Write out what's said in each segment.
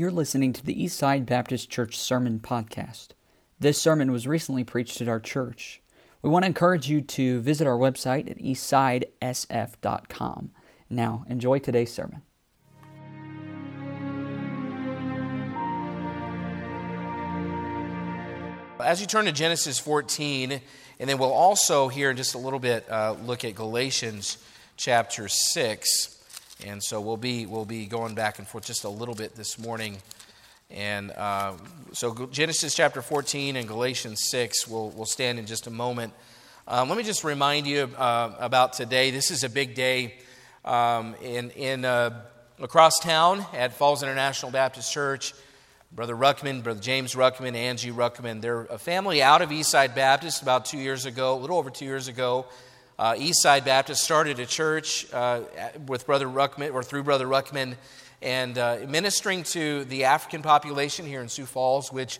You're listening to the Eastside Baptist Church Sermon Podcast. This sermon was recently preached at our church. We want to encourage you to visit our website at eastsidesf.com. Now, enjoy today's sermon. As you turn to Genesis 14, and then we'll also here in just a little bit look at Galatians chapter 6. And so we'll be going back and forth just a little bit this morning. And so Genesis chapter 14 and Galatians 6, we'll stand in just a moment. Let me just remind you about today. This is a big day in across town at Falls International Baptist Church. Brother Ruckman, Brother James Ruckman, Angie Ruckman, they're a family out of Eastside Baptist about 2 years ago, a little over 2 years ago. Eastside Baptist started a church with Brother Ruckman, or through Brother Ruckman, and ministering to the African population here in Sioux Falls, which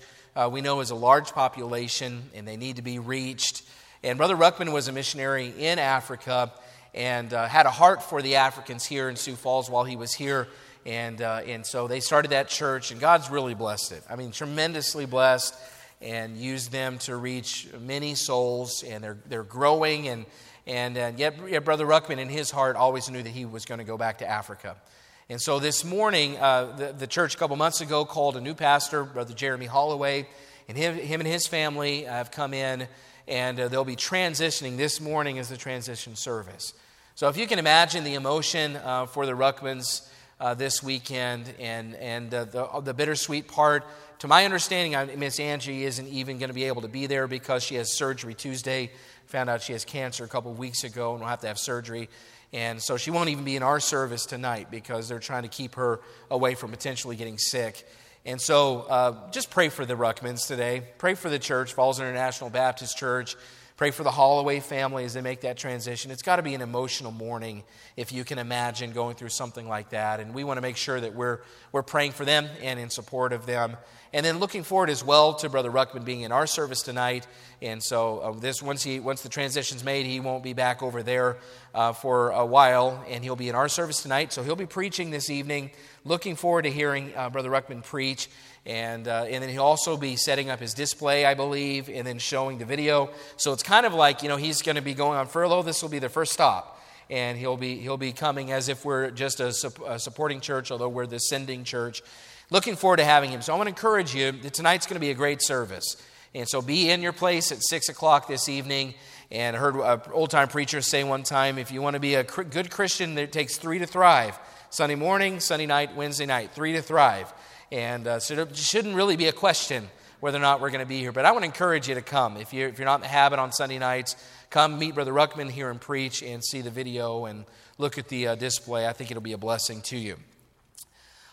we know is a large population and they need to be reached. And Brother Ruckman was a missionary in Africa and had a heart for the Africans here in Sioux Falls while he was here. And so they started that church, and God's really blessed it. I mean, tremendously blessed, and used them to reach many souls, and they're growing. And yet Brother Ruckman, in his heart, always knew that he was going to go back to Africa. And so this morning, the church a couple months ago called a new pastor, Brother Jeremy Holloway, and him and his family have come in, and they'll be transitioning. This morning as the transition service. So if you can imagine the emotion for the Ruckmans this weekend, and the bittersweet part. To my understanding, Miss Angie isn't even going to be able to be there because she has surgery Tuesday. Found out she has cancer a couple of weeks ago and will have to have surgery. And so she won't even be in our service tonight because they're trying to keep her away from potentially getting sick. And so just pray for the Ruckmans today. Pray for the church, Falls International Baptist Church. Pray for the Holloway family as they make that transition. It's got to be an emotional morning if you can imagine going through something like that. And we want to make sure that we're praying for them and in support of them. And then looking forward as well to Brother Ruckman being in our service tonight. And so once the transition's made, he won't be back over there for a while. And he'll be in our service tonight. So he'll be preaching this evening. Looking forward to hearing Brother Ruckman preach. And then he'll also be setting up his display, I believe, and then showing the video. So it's kind of like, he's going to be going on furlough. This will be the first stop. And he'll be coming as if we're just a supporting church, although we're the sending church. Looking forward to having him. So I want to encourage you that tonight's going to be a great service. And so be in your place at 6 o'clock this evening. And I heard an old-time preacher say one time, if you want to be a good Christian, it takes three to thrive. Sunday morning, Sunday night, Wednesday night, three to thrive. And so it shouldn't really be a question whether or not we're going to be here. But I want to encourage you to come. If you're not in the habit on Sunday nights, come meet Brother Ruckman here and preach and see the video and look at the display. I think it'll be a blessing to you.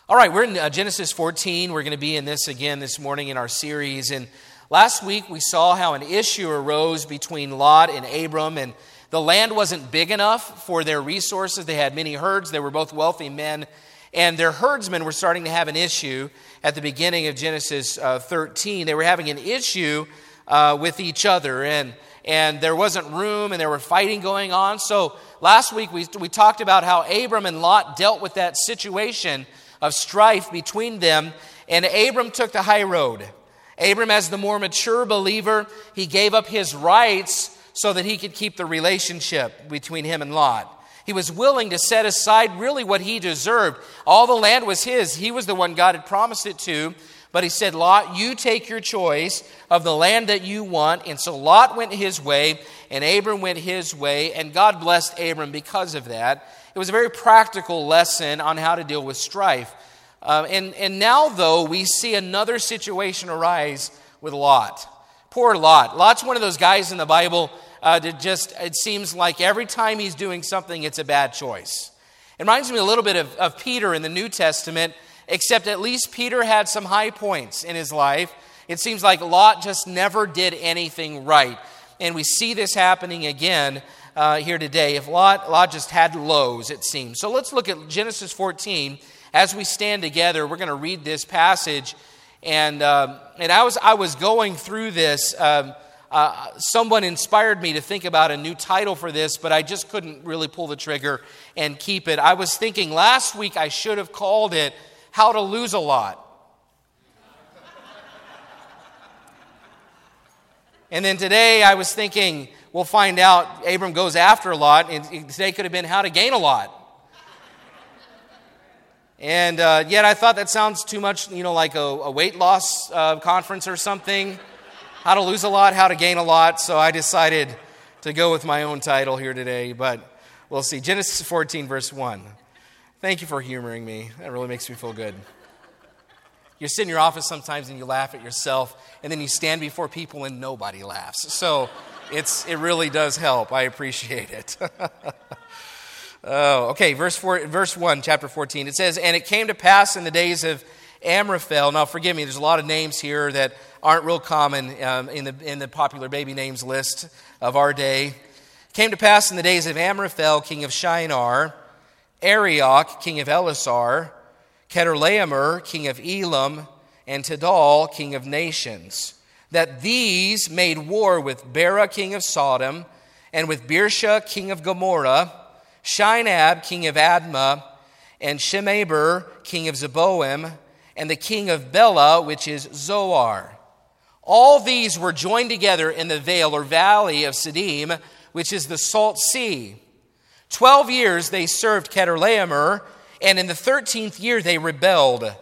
All right, we're in Genesis 14. We're going to be in this again this morning in our series. And last week we saw how an issue arose between Lot and Abram. And the land wasn't big enough for their resources. They had many herds. They were both wealthy men. And their herdsmen were starting to have an issue at the beginning of Genesis 13. They were having an issue with each other, and there wasn't room, and there were fighting going on. So last week we talked about how Abram and Lot dealt with that situation of strife between them, and Abram took the high road. Abram, as the more mature believer, he gave up his rights so that he could keep the relationship between him and Lot. He was willing to set aside really what he deserved. All the land was his. He was the one God had promised it to. But he said, Lot, you take your choice of the land that you want. And so Lot went his way, and Abram went his way. And God blessed Abram because of that. It was a very practical lesson on how to deal with strife. And now, though, we see another situation arise with Lot. Poor Lot. Lot's one of those guys in the Bible it seems like every time he's doing something, it's a bad choice. It reminds me a little bit of Peter in the New Testament, except at least Peter had some high points in his life. It seems like Lot just never did anything right. And we see this happening again here today. If Lot just had lows, it seems. So let's look at Genesis 14. As we stand together, we're going to read this passage. And I was going through this someone inspired me to think about a new title for this, but I just couldn't really pull the trigger and keep it. I was thinking last week I should have called it How to Lose a Lot. And then today I was thinking, we'll find out Abram goes after Lot, and today could have been how to gain a lot. And yet I thought that sounds too much, like a weight loss conference or something. How to lose a lot, how to gain a lot. So I decided to go with my own title here today, but we'll see. Genesis 14, verse 1. Thank you for humoring me. That really makes me feel good. You sit in your office sometimes and you laugh at yourself, and then you stand before people and nobody laughs. So it really does help. I appreciate it. Oh, okay, verse 1, chapter 14. It says, "And it came to pass in the days of Amraphel." Now, forgive me, there's a lot of names here that aren't real common in the popular baby names list of our day. "Came to pass in the days of Amraphel, king of Shinar, Arioch, king of Elasar, Chedorlaomer, king of Elam, and Tidal, king of nations, that these made war with Bera, king of Sodom, and with Birsha, king of Gomorrah, Shinab, king of Admah, and Shimeber, king of Zeboiim, and the king of Bela, which is Zoar. All these were joined together in the vale or valley of Siddim, which is the Salt Sea. 12 years they served Chedorlaomer, and in the 13th year they rebelled.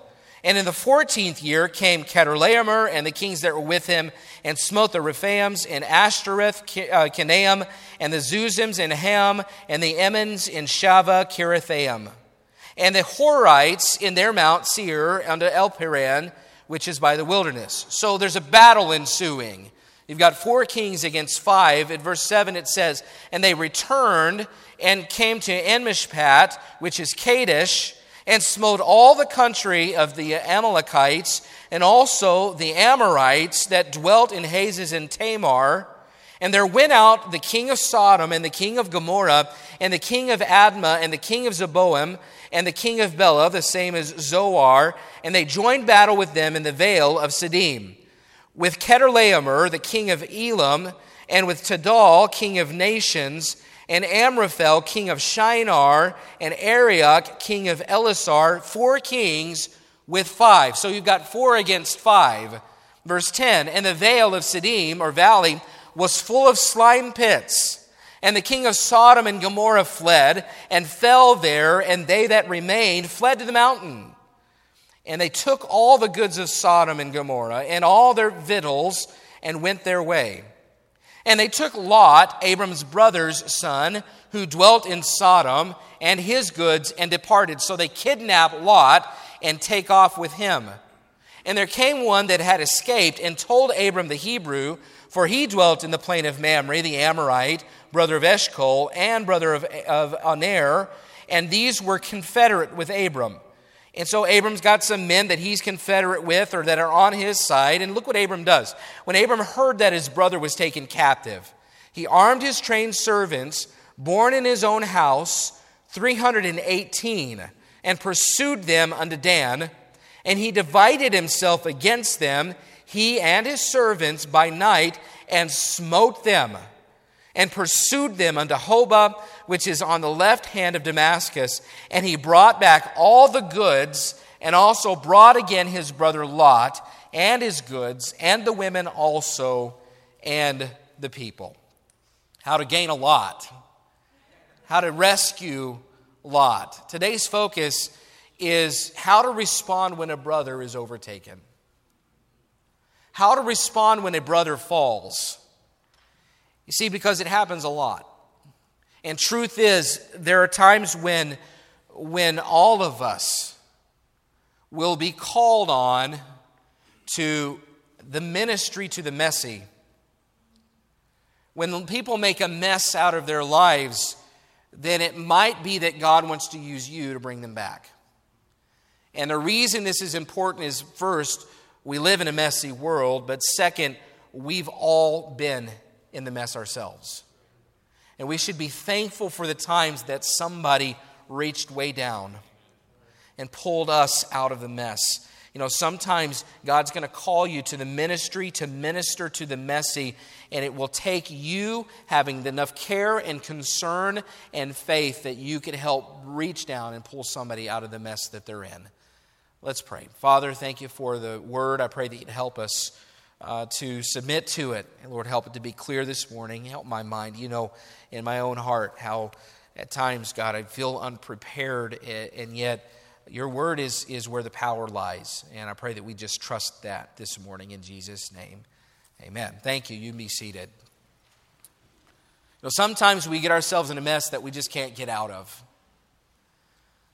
And in the 14th year came Chedorlaomer and the kings that were with him, and smote the Rephaims, and Ashtoreth, Kenaim, and the Zuzims, and Ham, and the Emmons, and Shava, Kirithaim. And the Horites in their mount Seir, unto Elpiran, which is by the wilderness." So there's a battle ensuing. You've got 4 kings against 5. At verse 7 it says, "And they returned and came to Enmishpat, which is Kadesh, and smote all the country of the Amalekites, and also the Amorites that dwelt in Hazes and Tamar. And there went out the king of Sodom, and the king of Gomorrah, and the king of Admah, and the king of Zeboiim, and the king of Bela," the same as Zoar, "and they joined battle with them in the vale of Siddim, with Chedorlaomer, the king of Elam, and with Tidal, king of nations, and Amraphel, king of Shinar, and Arioch, king of Elasar, 4 kings with 5. So you've got 4 against 5. Verse 10, "And the vale of Siddim, or valley, was full of slime pits. And the king of Sodom and Gomorrah fled, and fell there, and they that remained fled to the mountain. And they took all the goods of Sodom and Gomorrah, and all their victuals, and went their way. And they took Lot, Abram's brother's son, who dwelt in Sodom, and his goods, and departed." So they kidnap Lot and take off with him. "And there came one that had escaped and told Abram the Hebrew, for he dwelt in the plain of Mamre, the Amorite, brother of Eshcol, and brother of Aner, and these were confederate with Abram." And so Abram's got some men that he's confederate with or that are on his side. And look what Abram does. "When Abram heard that his brother was taken captive, he armed his trained servants, born in his own house, 318, and pursued them unto Dan. And he divided himself against them, he and his servants, by night, and smote them, and pursued them unto Hobah, which is on the left hand of Damascus. And he brought back all the goods, and also brought again his brother Lot, and his goods, and the women also, and the people." How to gain a lot. How to rescue Lot. Today's focus is how to respond when a brother is overtaken. How to respond when a brother falls. You see, because it happens a lot. And truth is, there are times when all of us will be called on to the ministry to the messy. When people make a mess out of their lives, then it might be that God wants to use you to bring them back. And the reason this is important is, first, we live in a messy world, but second, we've all been in the mess ourselves. And we should be thankful for the times that somebody reached way down and pulled us out of the mess. Sometimes God's going to call you to the ministry to minister to the messy, and it will take you having enough care and concern and faith that you can help reach down and pull somebody out of the mess that they're in. Let's pray. Father, thank you for the word. I pray that you'd help us to submit to it. And Lord, help it to be clear this morning. Help my mind, you know, in my own heart, how at times, God, I feel unprepared, and yet your word is where the power lies. And I pray that we just trust that this morning in Jesus' name. Amen. Thank you. You can be seated. You know, sometimes we get ourselves in a mess that we just can't get out of.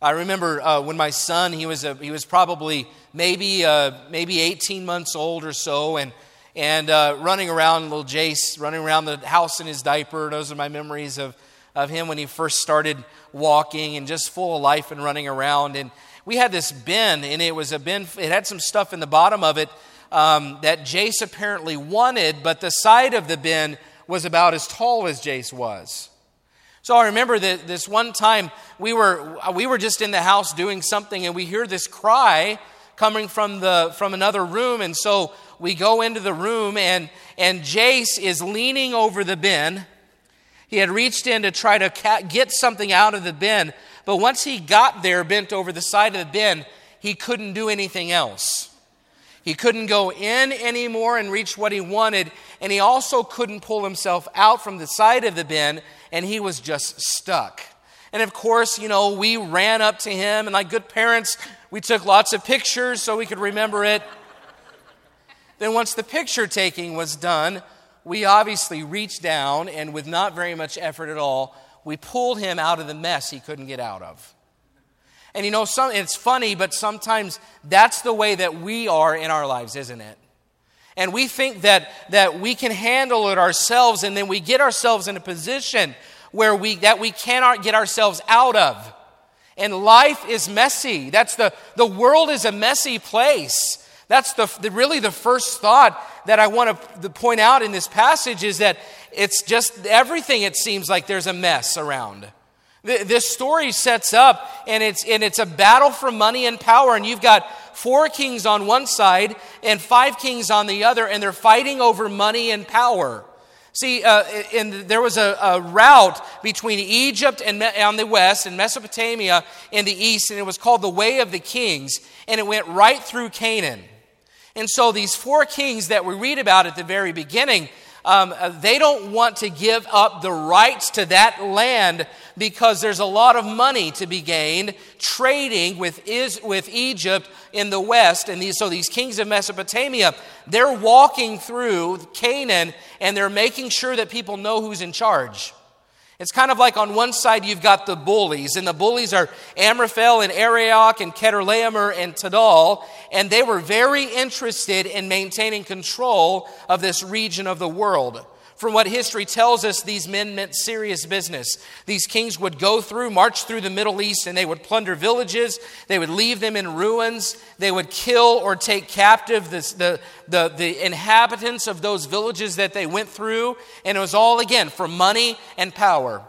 I remember when my son, he was probably maybe 18 months old or so, and running around, little Jace, running around the house in his diaper. Those are my memories of him when he first started walking and just full of life and running around. And we had this bin, and it was a bin. It had some stuff in the bottom of it that Jace apparently wanted, but the side of the bin was about as tall as Jace was. So I remember that this one time we were just in the house doing something, and we hear this cry coming from another room, and so we go into the room, and Jace is leaning over the bin. He had reached in to try to get something out of the bin, but once he got there, bent over the side of the bin, he couldn't do anything else. He couldn't go in anymore and reach what he wanted, and he also couldn't pull himself out from the side of the bin, and he was just stuck. And of course, you know, we ran up to him, and like good parents, we took lots of pictures so we could remember it. Then once the picture taking was done, we obviously reached down, and with not very much effort at all, we pulled him out of the mess he couldn't get out of. And you know, it's funny, but sometimes that's the way that we are in our lives, isn't it? And we think that we can handle it ourselves, and then we get ourselves in a position where we cannot get ourselves out of. And life is messy. That's the world is a messy place. That's really the first thought that I want to point out in this passage, is that it's just everything, it seems like there's a mess around. This story sets up, and it's a battle for money and power, and you've got 4 kings on one side and 5 kings on the other, and they're fighting over money and power. See, and there was a route between Egypt and on the west and Mesopotamia in the east, and it was called the Way of the Kings, and it went right through Canaan. And so these 4 kings that we read about at the very beginning, they don't want to give up the rights to that land because there's a lot of money to be gained trading with Egypt in the west. And so these kings of Mesopotamia, they're walking through Canaan, and they're making sure that people know who's in charge. It's kind of like on one side you've got the bullies, and the bullies are Amraphel and Arioch and Chedorlaomer and Tidal, and they were very interested in maintaining control of this region of the world. From what history tells us, these men meant serious business. These kings would march through the Middle East, and they would plunder villages. They would leave them in ruins. They would kill or take captive the inhabitants of those villages that they went through. And it was all, again, for money and power.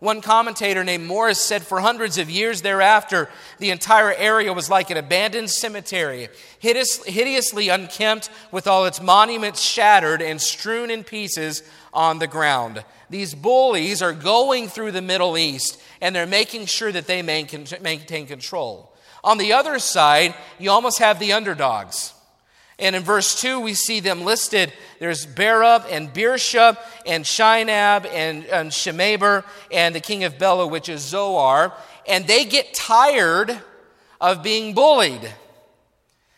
One commentator named Morris said for hundreds of years thereafter, the entire area was like an abandoned cemetery, hideously unkempt, with all its monuments shattered and strewn in pieces on the ground. These bullies are going through the Middle East, and they're making sure that they maintain control. On the other side, you almost have the underdogs. And in verse 2, we see them listed. There's Bera and Birsha and Shinab and Shemaber and the king of Bela, which is Zoar. And they get tired of being bullied.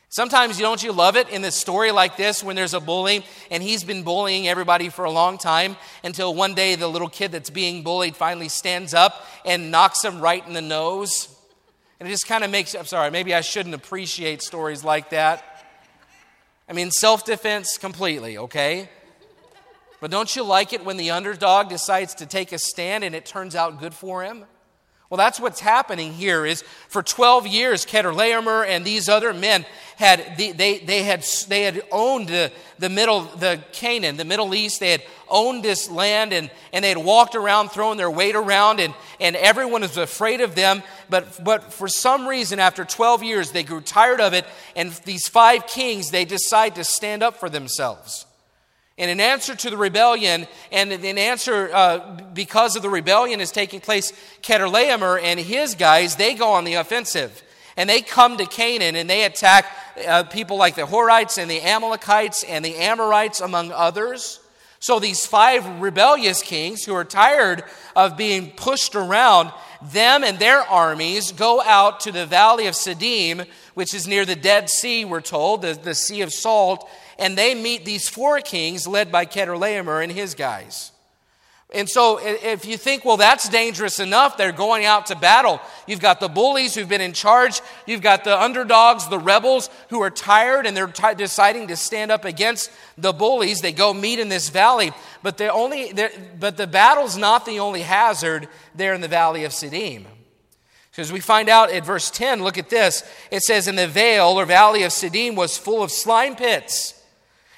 Sometimes, don't you love it in this story like this, when there's a bully and he's been bullying everybody for a long time, until one day the little kid that's being bullied finally stands up and knocks him right in the nose? And it just kind of makes, I'm sorry, maybe I shouldn't appreciate stories like that. I mean, self-defense completely, okay? But don't you like it when the underdog decides to take a stand and it turns out good for him? Well, that's what's happening here. Is for 12 years, Chedorlaomer and these other men had owned the Canaan, the Middle East. They had owned this land, and they had walked around, throwing their weight around, and everyone was afraid of them. But for some reason, after 12 years, they grew tired of it, and these 5 kings, they decide to stand up for themselves. And in answer to the rebellion, and in answer because of the rebellion is taking place, Chedorlaomer and his guys, they go on the offensive. And they come to Canaan, and they attack people like the Horites and the Amalekites and the Amorites, among others. So these five rebellious kings who are tired of being pushed around, them and their armies go out to the valley of Siddim, which is near the Dead Sea, we're told, the Sea of Salt, and they meet these four kings led by Chedorlaomer and his guys. And so if you think, well, that's dangerous enough, they're going out to battle. You've got the bullies who've been in charge. You've got the underdogs, the rebels who are tired, and they're deciding to stand up against the bullies. They go meet in this valley. But the battle's not the only hazard there in the valley of Siddim. Because we find out at verse 10, look at this. It says, "And the vale or valley of Siddim was full of slime pits.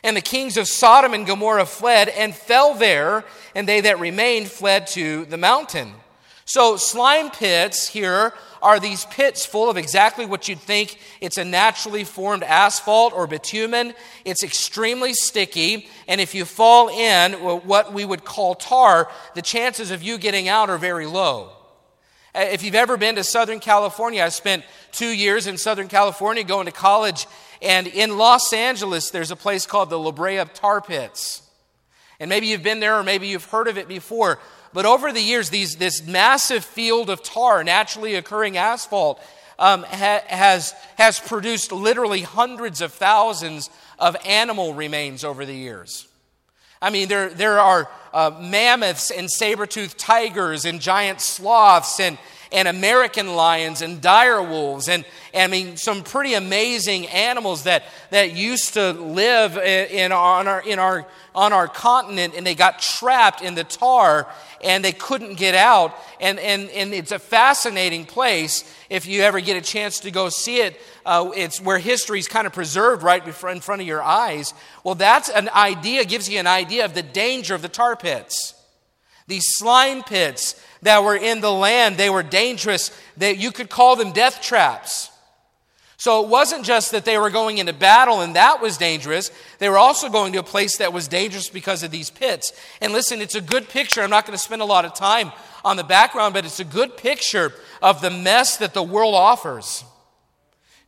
And the kings of Sodom and Gomorrah fled and fell there, and they that remained fled to the mountain." So slime pits here are these pits full of exactly what you'd think. It's a naturally formed asphalt or bitumen. It's extremely sticky, and if you fall in what we would call tar, the chances of you getting out are very low. If you've ever been to Southern California, I spent 2 years in Southern California going to college, and in Los Angeles, there's a place called the La Brea Tar Pits. And maybe you've been there or maybe you've heard of it before. But over the years, this massive field of tar, naturally occurring asphalt, has produced literally hundreds of thousands of animal remains over the years. I mean, there are mammoths and saber-toothed tigers and giant sloths and American lions and dire wolves and some pretty amazing animals that used to live on our continent, and they got trapped in the tar and they couldn't get out. And it's a fascinating place if you ever get a chance to go see it. It's where history's kind of preserved right in front of your eyes. Well, that's an idea, gives you an idea of the danger of the tar pits. These slime pits that were in the land, they were dangerous. You could call them death traps. So it wasn't just that they were going into battle and that was dangerous. They were also going to a place that was dangerous because of these pits. And listen, it's a good picture. I'm not going to spend a lot of time on the background, but it's a good picture of the mess that the world offers.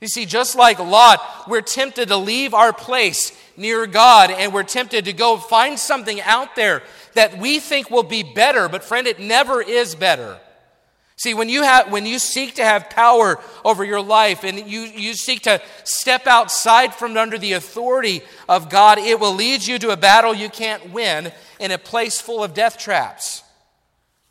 You see, just like Lot, we're tempted to leave our place near God, and we're tempted to go find something out there that we think will be better, but friend, it never is better. See, when you seek to have power over your life and you seek to step outside from under the authority of God, it will lead you to a battle you can't win in a place full of death traps.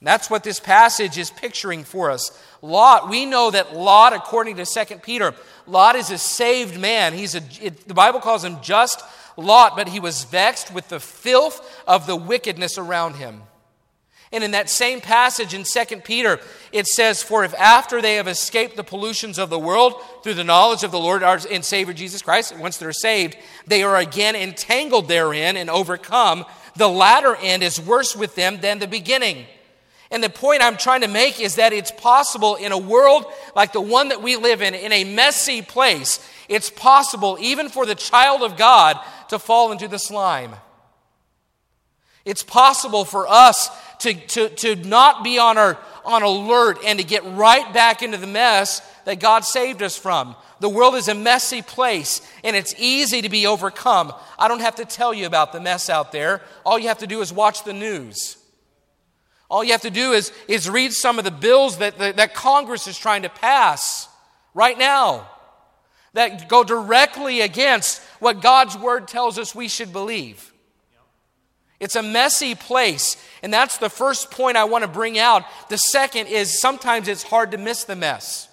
And that's what this passage is picturing for us. Lot, we know that Lot, according to 2 Peter, Lot is a saved man. The Bible calls him just Lot, but he was vexed with the filth of the wickedness around him. And in that same passage in 2 Peter, it says, "For if after they have escaped the pollutions of the world through the knowledge of the Lord and Savior Jesus Christ," once they're saved, "they are again entangled therein and overcome, the latter end is worse with them than the beginning." And the point I'm trying to make is that it's possible in a world like the one that we live in a messy place, it's possible even for the child of God to fall into the slime. It's possible for us to not be on alert and to get right back into the mess that God saved us from. The world is a messy place, and it's easy to be overcome. I don't have to tell you about the mess out there. All you have to do is watch the news. All you have to do is read some of the bills that Congress is trying to pass right now that go directly against what God's Word tells us we should believe. It's a messy place, and that's the first point I want to bring out. The second is sometimes it's hard to miss the mess.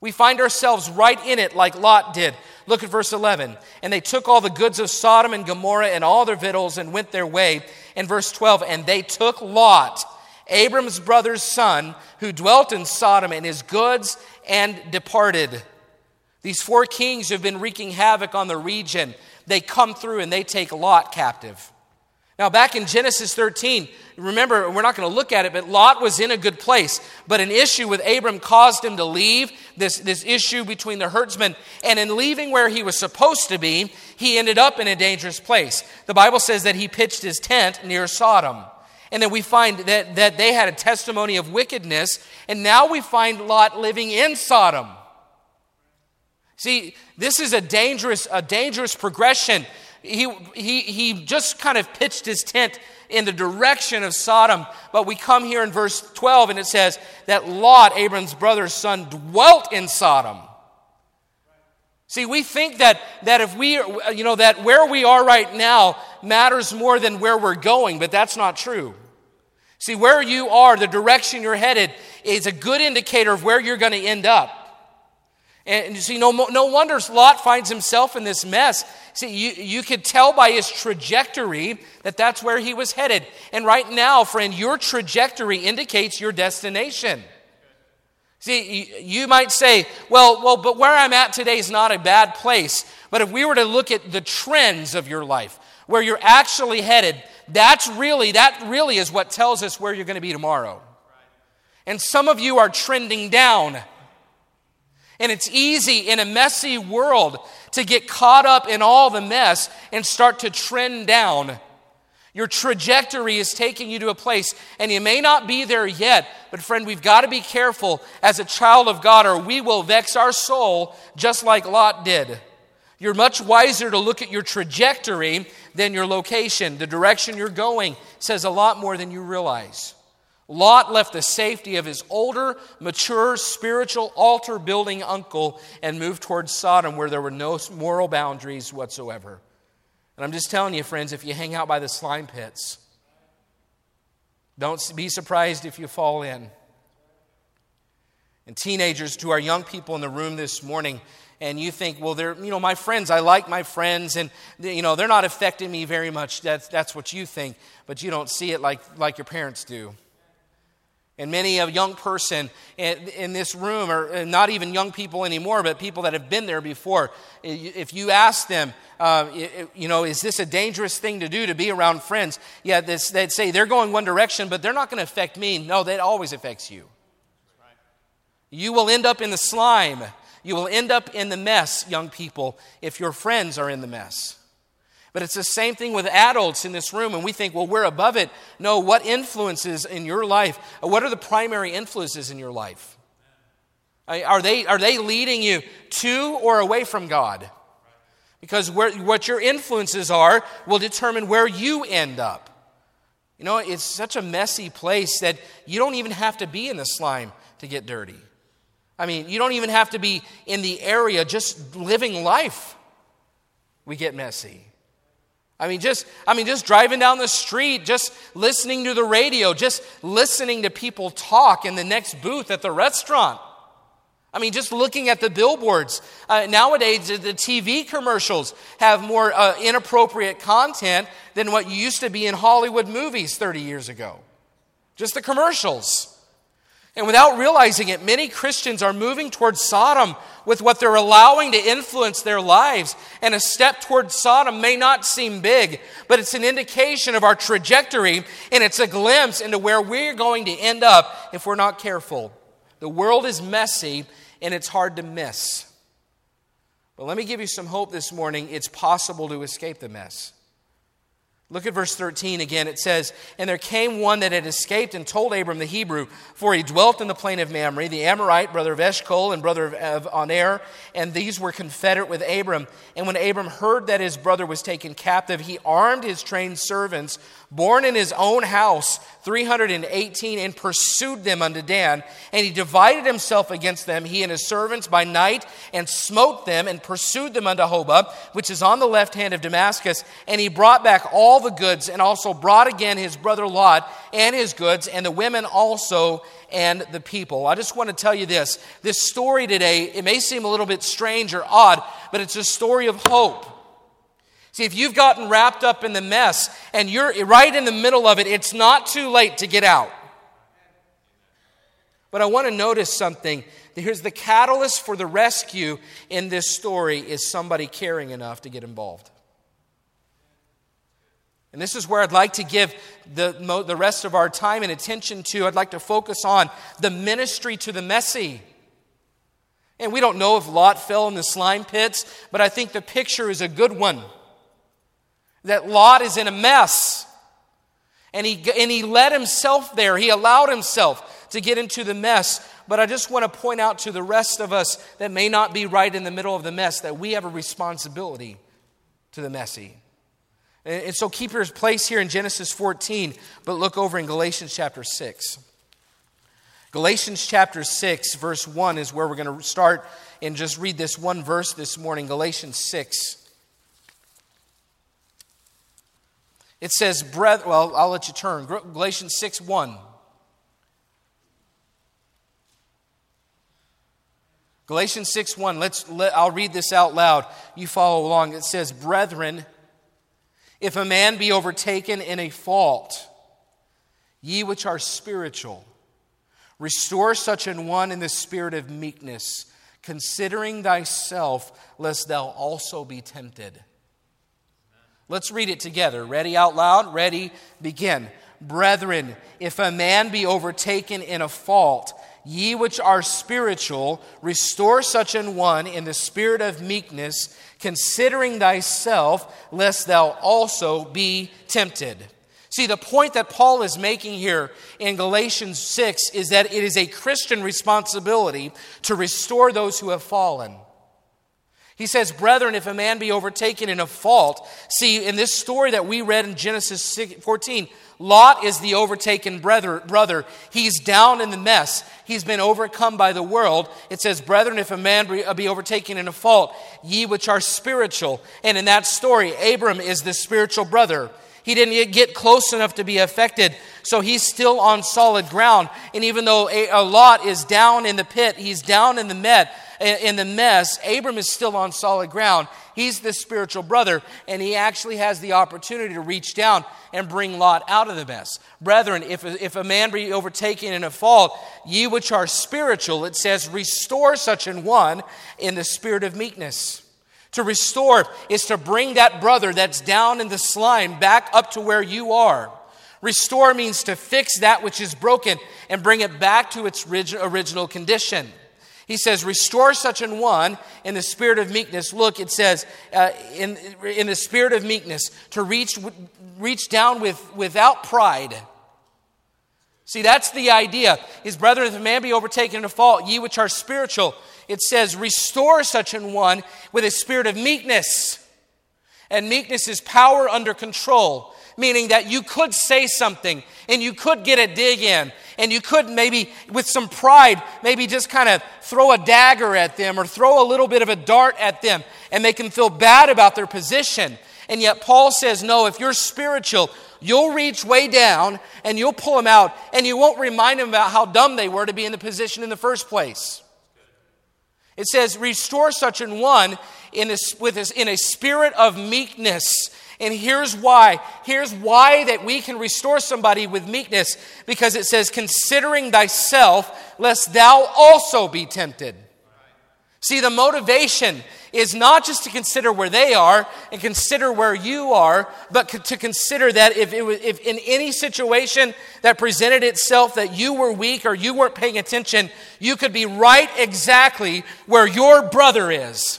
We find ourselves right in it like Lot did. Look at verse 11. "And they took all the goods of Sodom and Gomorrah and all their victuals and went their way." And verse 12, "And they took Lot, Abram's brother's son, who dwelt in Sodom, and his goods, and departed." These four kings have been wreaking havoc on the region. They come through and they take Lot captive. Now back in Genesis 13, remember, we're not going to look at it, but Lot was in a good place. But an issue with Abram caused him to leave, this issue between the herdsmen. And in leaving where he was supposed to be, he ended up in a dangerous place. The Bible says that he pitched his tent near Sodom. And then we find that they had a testimony of wickedness. And now we find Lot living in Sodom. See, this is a dangerous progression. He just kind of pitched his tent in the direction of Sodom. But we come here in verse 12 and it says that Lot, Abram's brother's son, dwelt in Sodom. See, we think that if we, that where we are right now matters more than where we're going, but that's not true. See, where you are, the direction you're headed is a good indicator of where you're going to end up. And you see, no wonder Lot finds himself in this mess. See, you could tell by his trajectory that that's where he was headed. And right now, friend, your trajectory indicates your destination. See, you might say, well, but where I'm at today is not a bad place. But if we were to look at the trends of your life, where you're actually headed, that really is what tells us where you're going to be tomorrow. And some of you are trending down. And it's easy in a messy world to get caught up in all the mess and start to trend down. Your trajectory is taking you to a place, and you may not be there yet, but friend, we've got to be careful as a child of God, or we will vex our soul just like Lot did. You're much wiser to look at your trajectory than your location. The direction you're going says a lot more than you realize. Lot left the safety of his older, mature, spiritual, altar-building uncle and moved towards Sodom where there were no moral boundaries whatsoever. And I'm just telling you, friends, if you hang out by the slime pits, don't be surprised if you fall in. And teenagers, to our young people in the room this morning, and you think, well, they're, my friends, I like my friends, and, they're not affecting me very much. That's what you think, but you don't see it like your parents do. And many a young person in this room, or not even young people anymore, but people that have been there before, if you ask them, is this a dangerous thing to do to be around friends? Yeah, they'd say they're going one direction, but they're not going to affect me. No, that always affects you. Right. You will end up in the slime. You will end up in the mess, young people, if your friends are in the mess. But it's the same thing with adults in this room, and we think, well, we're above it. No, what influences in your life? What are the primary influences in your life? Are they leading you to or away from God? Because what your influences are will determine where you end up. It's such a messy place that you don't even have to be in the slime to get dirty. You don't even have to be in the area, just living life. We get messy. Just driving down the street, just listening to the radio, just listening to people talk in the next booth at the restaurant. Just looking at the billboards. Nowadays, the TV commercials have more inappropriate content than what used to be in Hollywood movies 30 years ago. Just the commercials. And without realizing it, many Christians are moving towards Sodom with what they're allowing to influence their lives. And a step towards Sodom may not seem big, but it's an indication of our trajectory, and it's a glimpse into where we're going to end up if we're not careful. The world is messy, and it's hard to miss. But let me give you some hope this morning. It's possible to escape the mess. Look at verse 13 again. It says, "And there came one that had escaped and told Abram the Hebrew, for he dwelt in the plain of Mamre, the Amorite, brother of Eshcol and brother of Oner, and these were confederate with Abram. And when Abram heard that his brother was taken captive, he armed his trained servants, born in his own house, 318, and pursued them unto Dan. And he divided himself against them, he and his servants, by night, and smote them, and pursued them unto Hobah, which is on the left hand of Damascus. And he brought back all the goods, and also brought again his brother Lot and his goods, and the women also, and the people." I just want to tell you this. This story today, it may seem a little bit strange or odd, but it's a story of hope. See, if you've gotten wrapped up in the mess and you're right in the middle of it, it's not too late to get out. But I want to notice something. Here's the catalyst for the rescue in this story is somebody caring enough to get involved. And this is where I'd like to give the rest of our time and attention to. I'd like to focus on the ministry to the messy. And we don't know if Lot fell in the slime pits, but I think the picture is a good one. That Lot is in a mess. And he led himself there. He allowed himself to get into the mess, but I just want to point out to the rest of us that may not be right in the middle of the mess that we have a responsibility to the messy. And so keep your place here in Genesis 14, but look over in Galatians chapter 6. Galatians chapter 6, verse 1 is where we're going to start and just read this one verse this morning, Galatians 6. It says, well, I'll let you turn. Galatians 6, 1. Galatians 6, 1. I'll read this out loud. You follow along. It says, "Brethren, if a man be overtaken in a fault, ye which are spiritual, restore such an one in the spirit of meekness, considering thyself, lest thou also be tempted." Let's read it together. Ready, out loud? Ready, begin. "Brethren, if a man be overtaken in a fault, ye which are spiritual, restore such an one in the spirit of meekness, considering thyself, lest thou also be tempted." See, the point that Paul is making here in Galatians 6 is that it is a Christian responsibility to restore those who have fallen. He says, "Brethren, if a man be overtaken in a fault." See, in this story that we read in Genesis 14, Lot is the overtaken brother. He's down in the mess. He's been overcome by the world. It says, "Brethren, if a man be overtaken in a fault, ye which are spiritual." And in that story, Abram is the spiritual brother. He didn't get close enough to be affected, so he's still on solid ground. And even though Lot is down in the pit, he's down in the mess, Abram is still on solid ground. He's the spiritual brother, and he actually has the opportunity to reach down and bring Lot out of the mess. "Brethren, if a man be overtaken in a fault, ye which are spiritual," it says, "restore such an one in the spirit of meekness." To restore is to bring that brother that's down in the slime back up to where you are. Restore means to fix that which is broken and bring it back to its original condition. He says, "Restore such an one in the spirit of meekness." Look, it says, in the spirit of meekness, to reach down without pride. See, that's the idea. His brethren, if a man be overtaken in a fault, ye which are spiritual, it says, "Restore such an one with a spirit of meekness." And meekness is power under control, meaning that you could say something and you could get a dig in, and you could maybe with some pride, maybe just kind of throw a dagger at them or throw a little bit of a dart at them and make them feel bad about their position. And yet Paul says, no, if you're spiritual, you'll reach way down and you'll pull them out, and you won't remind them about how dumb they were to be in the position in the first place. It says, "Restore such an one in a spirit of meekness." And here's why. Here's why that we can restore somebody with meekness. Because it says, "Considering thyself, lest thou also be tempted." See, the motivation is not just to consider where they are and consider where you are, but to consider that if in any situation that presented itself that you were weak or you weren't paying attention, you could be right exactly where your brother is.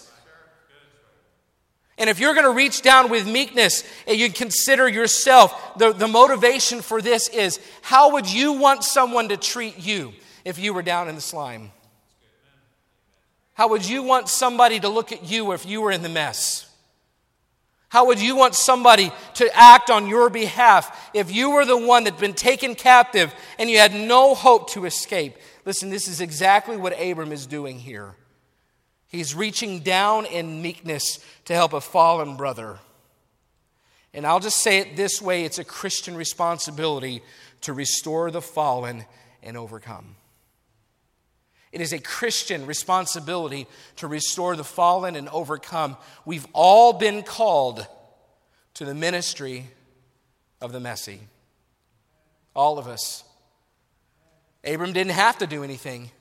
And if you're going to reach down with meekness and you consider yourself, the motivation for this is, how would you want someone to treat you if you were down in the slime? How would you want somebody to look at you if you were in the mess? How would you want somebody to act on your behalf if you were the one that'd been taken captive and you had no hope to escape? Listen, this is exactly what Abram is doing here. He's reaching down in meekness to help a fallen brother. And I'll just say it this way, it's a Christian responsibility to restore the fallen and overcome. It is a Christian responsibility to restore the fallen and overcome. We've all been called to the ministry of the messy. All of us. Abram didn't have to do anything.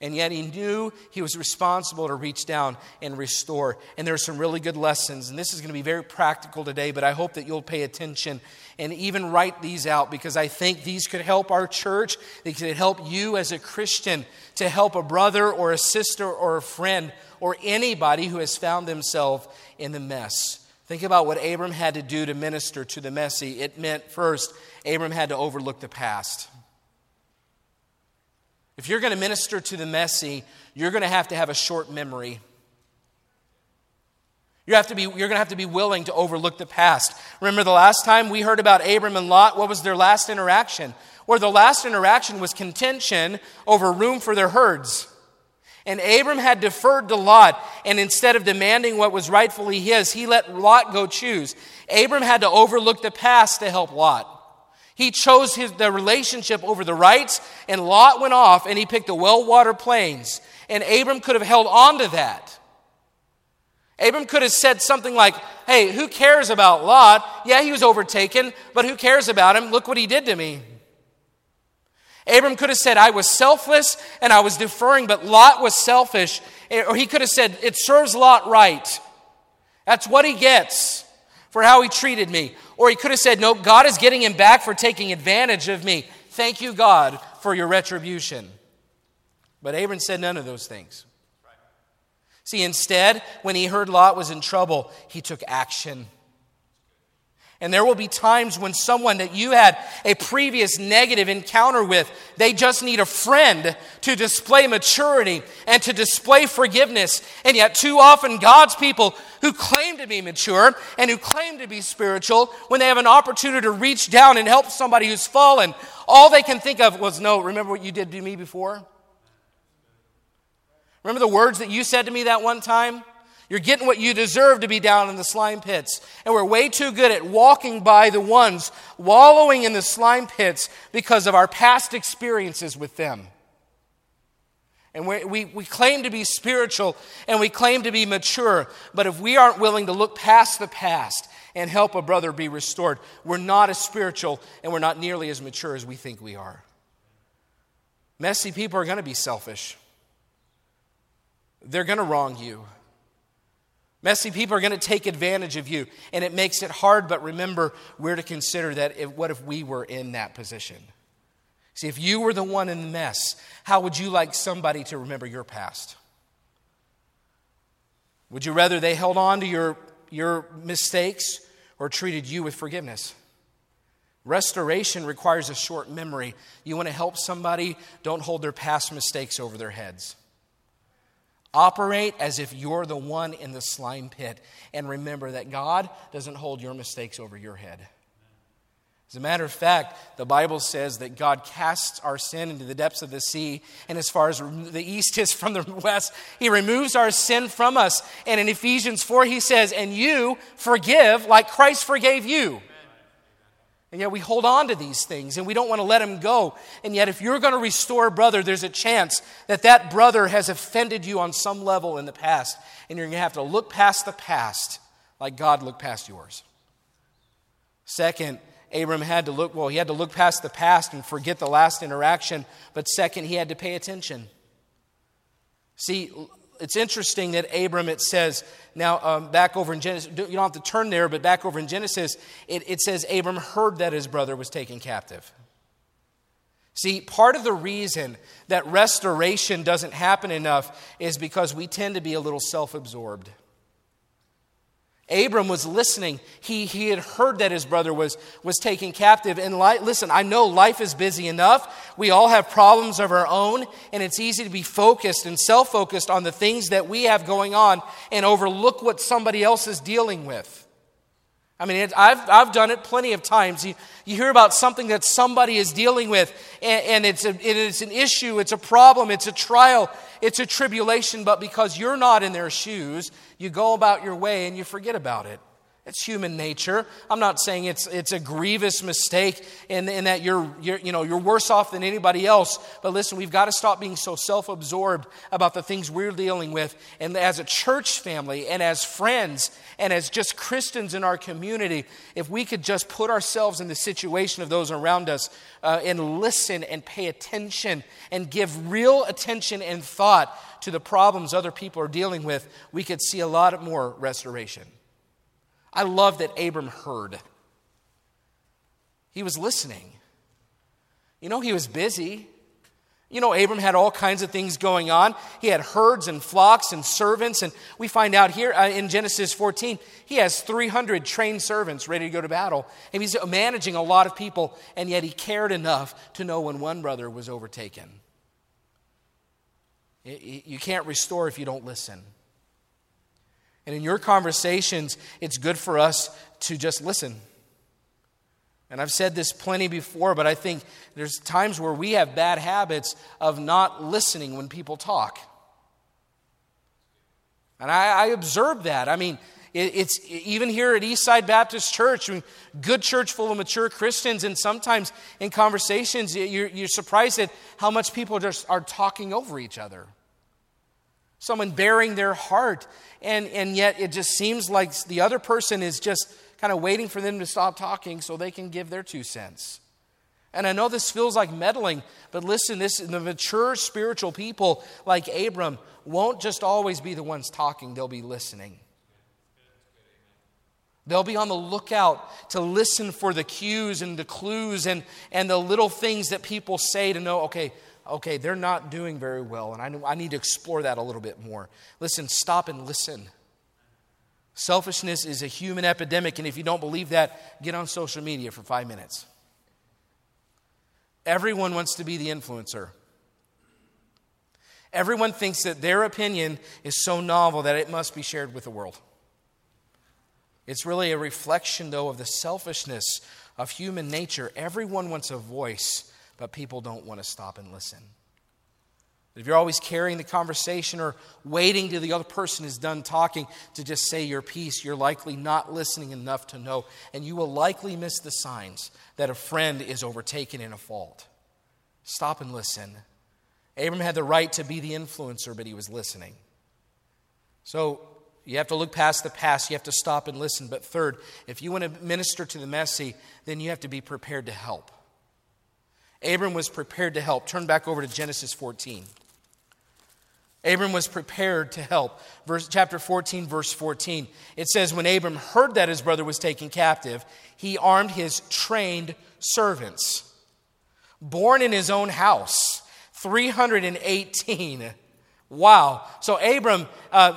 And yet he knew he was responsible to reach down and restore. And there are some really good lessons. And this is going to be very practical today, but I hope that you'll pay attention and even write these out, because I think these could help our church. They could help you as a Christian to help a brother or a sister or a friend or anybody who has found themselves in the mess. Think about what Abram had to do to minister to the messy. It meant, first, Abram had to overlook the past. If you're going to minister to the messy, you're going to have a short memory. You're going to have to be willing to overlook the past. Remember the last time we heard about Abram and Lot? What was their last interaction? Well, the last interaction was contention over room for their herds. And Abram had deferred to Lot, and instead of demanding what was rightfully his, he let Lot go choose. Abram had to overlook the past to help Lot. He chose the relationship over the rights, and Lot went off, and he picked the well-watered plains. And Abram could have held on to that. Abram could have said something like, hey, who cares about Lot? Yeah, he was overtaken, but who cares about him? Look what he did to me. Abram could have said, I was selfless and I was deferring, but Lot was selfish. Or he could have said, it serves Lot right. That's what he gets for how he treated me. Or he could have said, no, God is getting him back for taking advantage of me. Thank you, God, for your retribution. But Abram said none of those things. See, instead, when he heard Lot was in trouble, he took action. And there will be times when someone that you had a previous negative encounter with, they just need a friend to display maturity and to display forgiveness. And yet too often God's people who claim to be mature and who claim to be spiritual, when they have an opportunity to reach down and help somebody who's fallen, all they can think of was, no, remember what you did to me before? Remember the words that you said to me that one time? You're getting what you deserve to be down in the slime pits. And we're way too good at walking by the ones wallowing in the slime pits because of our past experiences with them. And we claim to be spiritual and we claim to be mature. But if we aren't willing to look past the past and help a brother be restored, we're not as spiritual and we're not nearly as mature as we think we are. Messy people are going to be selfish. They're going to wrong you. Messy people are going to take advantage of you, and it makes it hard, but remember, we're to consider that what if we were in that position? See, if you were the one in the mess, how would you like somebody to remember your past? Would you rather they held on to your mistakes or treated you with forgiveness? Restoration requires a short memory. You want to help somebody, don't hold their past mistakes over their heads. Operate as if you're the one in the slime pit. And remember that God doesn't hold your mistakes over your head. As a matter of fact, the Bible says that God casts our sin into the depths of the sea. And as far as the east is from the west, he removes our sin from us. And in Ephesians 4, he says, and you forgive like Christ forgave you. And yet we hold on to these things and we don't want to let them go. And yet if you're going to restore a brother, there's a chance that that brother has offended you on some level in the past. And you're going to have to look past the past like God looked past yours. Second, Abram had to look past the past and forget the last interaction. But second, he had to pay attention. See, it's interesting that Abram, it says, now back over in Genesis, you don't have to turn there, but back over in Genesis, it says Abram heard that his brother was taken captive. See, part of the reason that restoration doesn't happen enough is because we tend to be a little self-absorbed. Abram was listening. He had heard that his brother was taken captive. And listen, I know life is busy enough. We all have problems of our own. And it's easy to be focused and self-focused on the things that we have going on and overlook what somebody else is dealing with. I mean, I've done it plenty of times. You hear about something that somebody is dealing with, and it's an issue, it's a problem, it's a trial, it's a tribulation, but because you're not in their shoes, you go about your way and you forget about it. It's human nature. I'm not saying it's a grievous mistake and that you're worse off than anybody else. But listen, we've got to stop being so self-absorbed about the things we're dealing with. And as a church family and as friends and as just Christians in our community, if we could just put ourselves in the situation of those around us and listen and pay attention and give real attention and thought to the problems other people are dealing with, we could see a lot more restoration. I love that Abram heard. He was listening. You know, he was busy. You know, Abram had all kinds of things going on. He had herds and flocks and servants. And we find out here in Genesis 14, he has 300 trained servants ready to go to battle. And he's managing a lot of people. And yet he cared enough to know when one brother was overtaken. You can't restore if you don't listen. And in your conversations, it's good for us to just listen. And I've said this plenty before, but I think there's times where we have bad habits of not listening when people talk. And I observe that. I mean, it's even here at Eastside Baptist Church, good church full of mature Christians, and sometimes in conversations, you're surprised at how much people just are talking over each other. Someone bearing their heart, and yet it just seems like the other person is just kind of waiting for them to stop talking so they can give their 2 cents. And I know this feels like meddling, but listen, the mature spiritual people like Abram won't just always be the ones talking, they'll be listening. They'll be on the lookout to listen for the cues and the clues and the little things that people say to know, okay, they're not doing very well, and I need to explore that a little bit more. Listen, stop and listen. Selfishness is a human epidemic, and if you don't believe that, get on social media for 5 minutes. Everyone wants to be the influencer. Everyone thinks that their opinion is so novel that it must be shared with the world. It's really a reflection, though, of the selfishness of human nature. Everyone wants a voice, but people don't want to stop and listen. If you're always carrying the conversation or waiting till the other person is done talking to just say your piece, you're likely not listening enough to know, and you will likely miss the signs that a friend is overtaken in a fault. Stop and listen. Abram had the right to be the influencer, but he was listening. So, you have to look past the past. You have to stop and listen. But third, if you want to minister to the messy, then you have to be prepared to help. Abram was prepared to help. Turn back over to Genesis 14. Abram was prepared to help. Chapter 14, verse 14. It says, when Abram heard that his brother was taken captive, he armed his trained servants, born in his own house, 318. Wow. So Abram,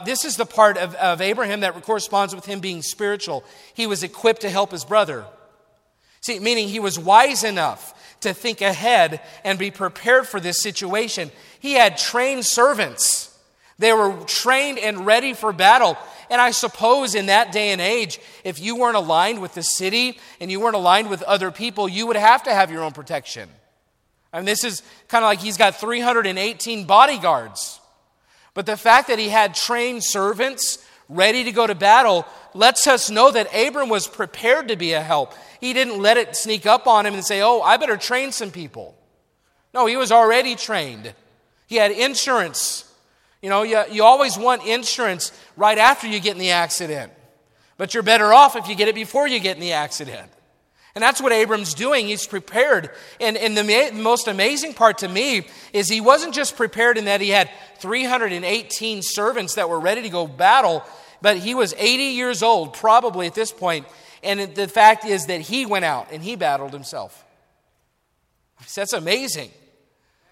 this is the part of Abraham that corresponds with him being spiritual. He was equipped to help his brother. See, meaning he was wise enough to think ahead and be prepared for this situation. He had trained servants. They were trained and ready for battle. And I suppose in that day and age, if you weren't aligned with the city and you weren't aligned with other people, you would have to have your own protection. I mean, this is kind of like he's got 318 bodyguards. But the fact that he had trained servants ready to go to battle lets us know that Abram was prepared to be a help. He didn't let it sneak up on him and say, oh, I better train some people. No, he was already trained. He had insurance. You know, you always want insurance right after you get in the accident. But you're better off if you get it before you get in the accident. And that's what Abram's doing. He's prepared. And the most amazing part to me is he wasn't just prepared in that he had 318 servants that were ready to go battle, but he was 80 years old probably at this point. And the fact is that he went out and he battled himself. That's amazing.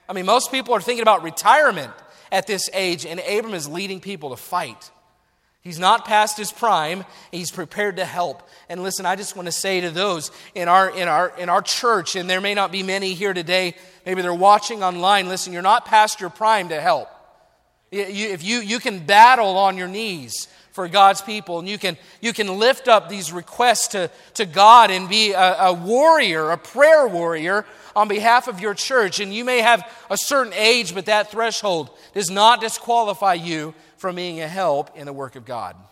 I mean, most people are thinking about retirement at this age, and Abram is leading people to fight. He's not past his prime. He's prepared to help. And listen, I just want to say to those in our church, and there may not be many here today, maybe they're watching online, listen, you're not past your prime to help. If you can battle on your knees for God's people, and you can lift up these requests to God and be a warrior, a prayer warrior on behalf of your church. And you may have a certain age, but that threshold does not disqualify you from being a help in the work of God. Amen.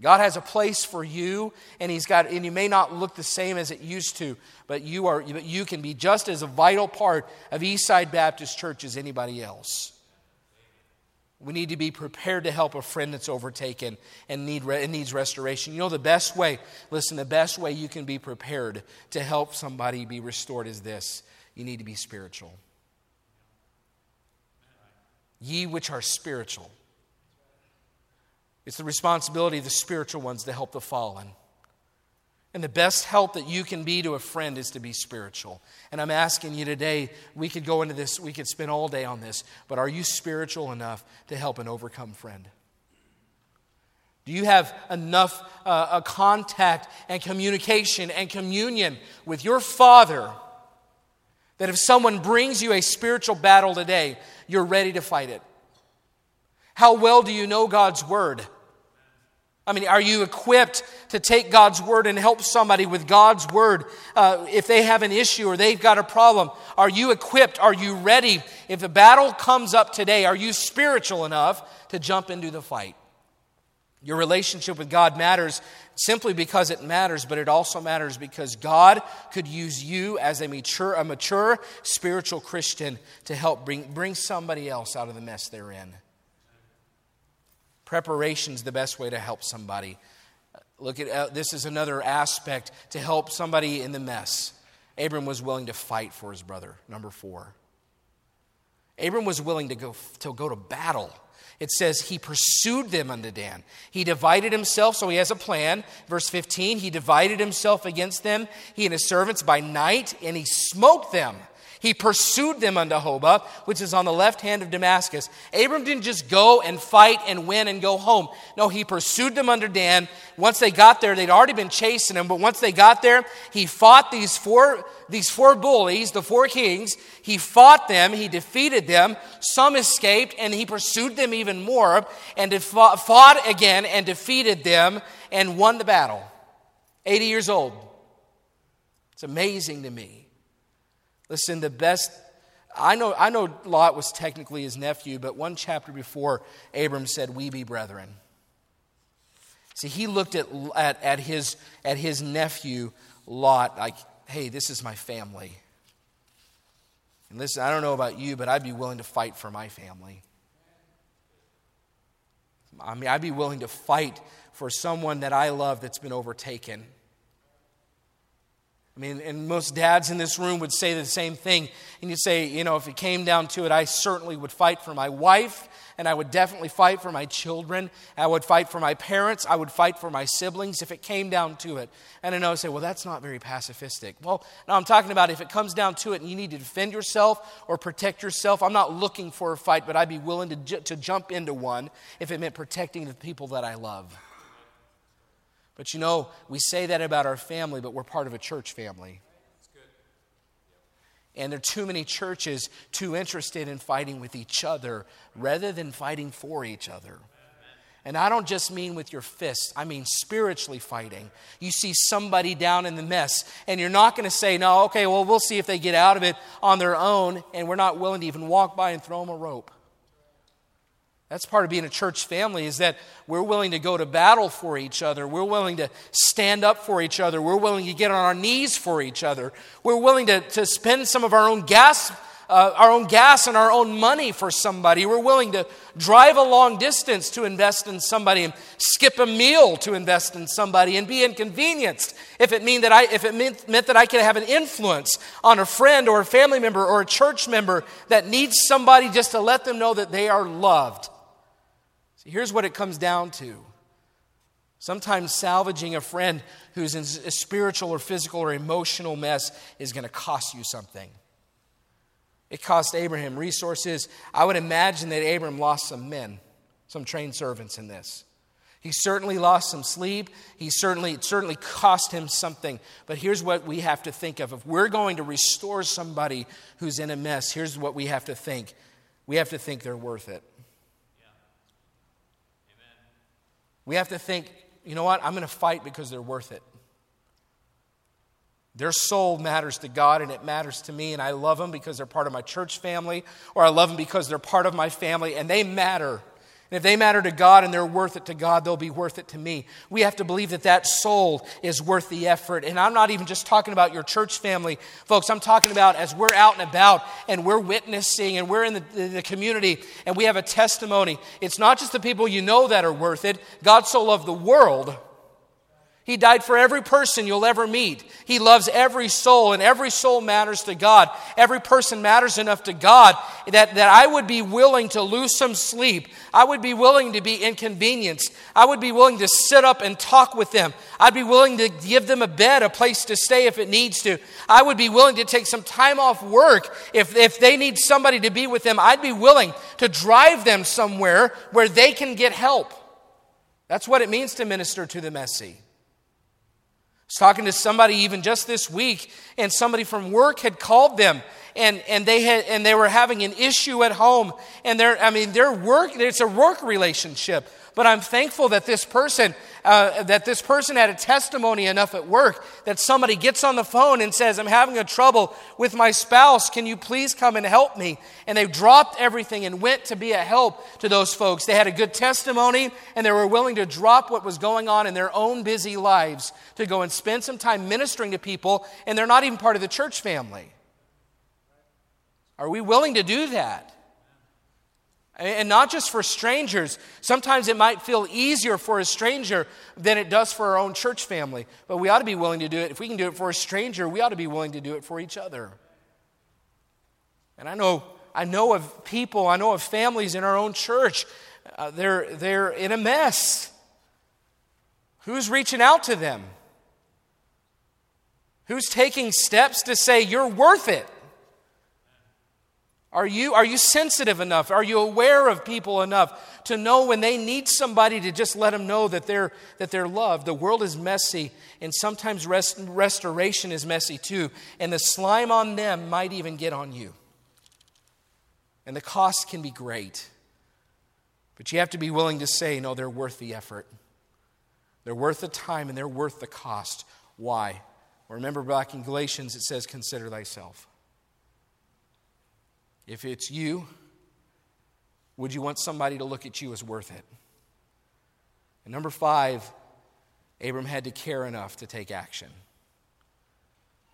God has a place for you, and and you may not look the same as it used to, but you can be just as a vital part of Eastside Baptist Church as anybody else. We need to be prepared to help a friend that's overtaken and needs restoration. You know, the best way you can be prepared to help somebody be restored is this. You need to be spiritual. Ye which are spiritual. It's the responsibility of the spiritual ones to help the fallen. And the best help that you can be to a friend is to be spiritual. And I'm asking you today, we could go into this, we could spend all day on this, but are you spiritual enough to help an overcome friend? Do you have enough a contact and communication and communion with your Father That if someone brings you a spiritual battle today, you're ready to fight it. How well do you know God's word? I mean, are you equipped to take God's word and help somebody with God's word if they have an issue or they've got a problem? Are you equipped? Are you ready? If the battle comes up today, are you spiritual enough to jump into the fight? Your relationship with God matters simply because it matters, but it also matters because God could use you as a mature spiritual Christian to help bring somebody else out of the mess they're in. Preparation's the best way to help somebody. Look at this is another aspect to help somebody in the mess. Abram was willing to fight for his brother. Number 4, Abram was willing to go to battle. It says he pursued them unto Dan. He divided himself, so he has a plan. Verse 15, he divided himself against them, he and his servants, by night, and he smote them. He pursued them unto Hobah, which is on the left hand of Damascus. Abram didn't just go and fight and win and go home. No, he pursued them under Dan. Once they got there, they'd already been chasing him, but once they got there, he fought these four bullies, the four kings. He fought them, he defeated them, some escaped, and he pursued them even more, and fought again and defeated them and won the battle. 80 years old. It's amazing to me. Listen, the best, I know Lot was technically his nephew, but one chapter before, Abram said, "We be brethren." See, he looked at his nephew Lot like, "Hey, this is my family." And listen, I don't know about you, but I'd be willing to fight for my family. I mean, I'd be willing to fight for someone that I love that's been overtaken. I mean, and most dads in this room would say the same thing. And you'd say, you know, if it came down to it, I certainly would fight for my wife, and I would definitely fight for my children. I would fight for my parents. I would fight for my siblings if it came down to it. And I know I say, well, that's not very pacifistic. Well, no, I'm talking about if it comes down to it and you need to defend yourself or protect yourself. I'm not looking for a fight, but I'd be willing to jump into one if it meant protecting the people that I love. But you know, we say that about our family, but we're part of a church family. That's good. Yep. And there are too many churches too interested in fighting with each other rather than fighting for each other. Amen. And I don't just mean with your fists. I mean spiritually fighting. You see somebody down in the mess, and you're not going to say, no, okay, well, we'll see if they get out of it on their own, and we're not willing to even walk by and throw them a rope. That's part of being a church family, is that we're willing to go to battle for each other. We're willing to stand up for each other. We're willing to get on our knees for each other. We're willing to spend some of our own gas and our own money for somebody. We're willing to drive a long distance to invest in somebody and skip a meal to invest in somebody and be inconvenienced if it meant that I could have an influence on a friend or a family member or a church member that needs somebody just to let them know that they are loved. See, here's what it comes down to. Sometimes salvaging a friend who's in a spiritual or physical or emotional mess is going to cost you something. It cost Abraham resources. I would imagine that Abram lost some men, some trained servants in this. He certainly lost some sleep. He certainly cost him something. But here's what we have to think of. If we're going to restore somebody who's in a mess, here's what we have to think. We have to think they're worth it. Yeah. Amen. We have to think, you know what? I'm going to fight because they're worth it. Their soul matters to God, and it matters to me, and I love them because they're part of my church family, or I love them because they're part of my family, and they matter. And if they matter to God and they're worth it to God, they'll be worth it to me. We have to believe that that soul is worth the effort. And I'm not even just talking about your church family. Folks, I'm talking about as we're out and about and we're witnessing and we're in the community and we have a testimony. It's not just the people you know that are worth it. God so loved the world. He died for every person you'll ever meet. He loves every soul, and every soul matters to God. Every person matters enough to God that I would be willing to lose some sleep. I would be willing to be inconvenienced. I would be willing to sit up and talk with them. I'd be willing to give them a bed, a place to stay if it needs to. I would be willing to take some time off work if they need somebody to be with them. I'd be willing to drive them somewhere where they can get help. That's what it means to minister to the messy. I was talking to somebody even just this week, and somebody from work had called them and they were having an issue at home, and it's a work relationship. But I'm thankful that this person had a testimony enough at work that somebody gets on the phone and says, "I'm having a trouble with my spouse. Can you please come and help me?" And they dropped everything and went to be a help to those folks. They had a good testimony, and they were willing to drop what was going on in their own busy lives to go and spend some time ministering to people, and they're not even part of the church family. Are we willing to do that? And not just for strangers. Sometimes it might feel easier for a stranger than it does for our own church family. But we ought to be willing to do it. If we can do it for a stranger, we ought to be willing to do it for each other. And I know of people, I know of families in our own church. They're in a mess. Who's reaching out to them? Who's taking steps to say, "You're worth it"? Are you sensitive enough? Are you aware of people enough to know when they need somebody to just let them know that they're loved? The world is messy, and sometimes restoration is messy too. And the slime on them might even get on you. And the cost can be great. But you have to be willing to say, no, they're worth the effort. They're worth the time, and they're worth the cost. Why? Remember back in Galatians, it says, "Consider thyself." If it's you, would you want somebody to look at you as worth it? And 5, Abram had to care enough to take action.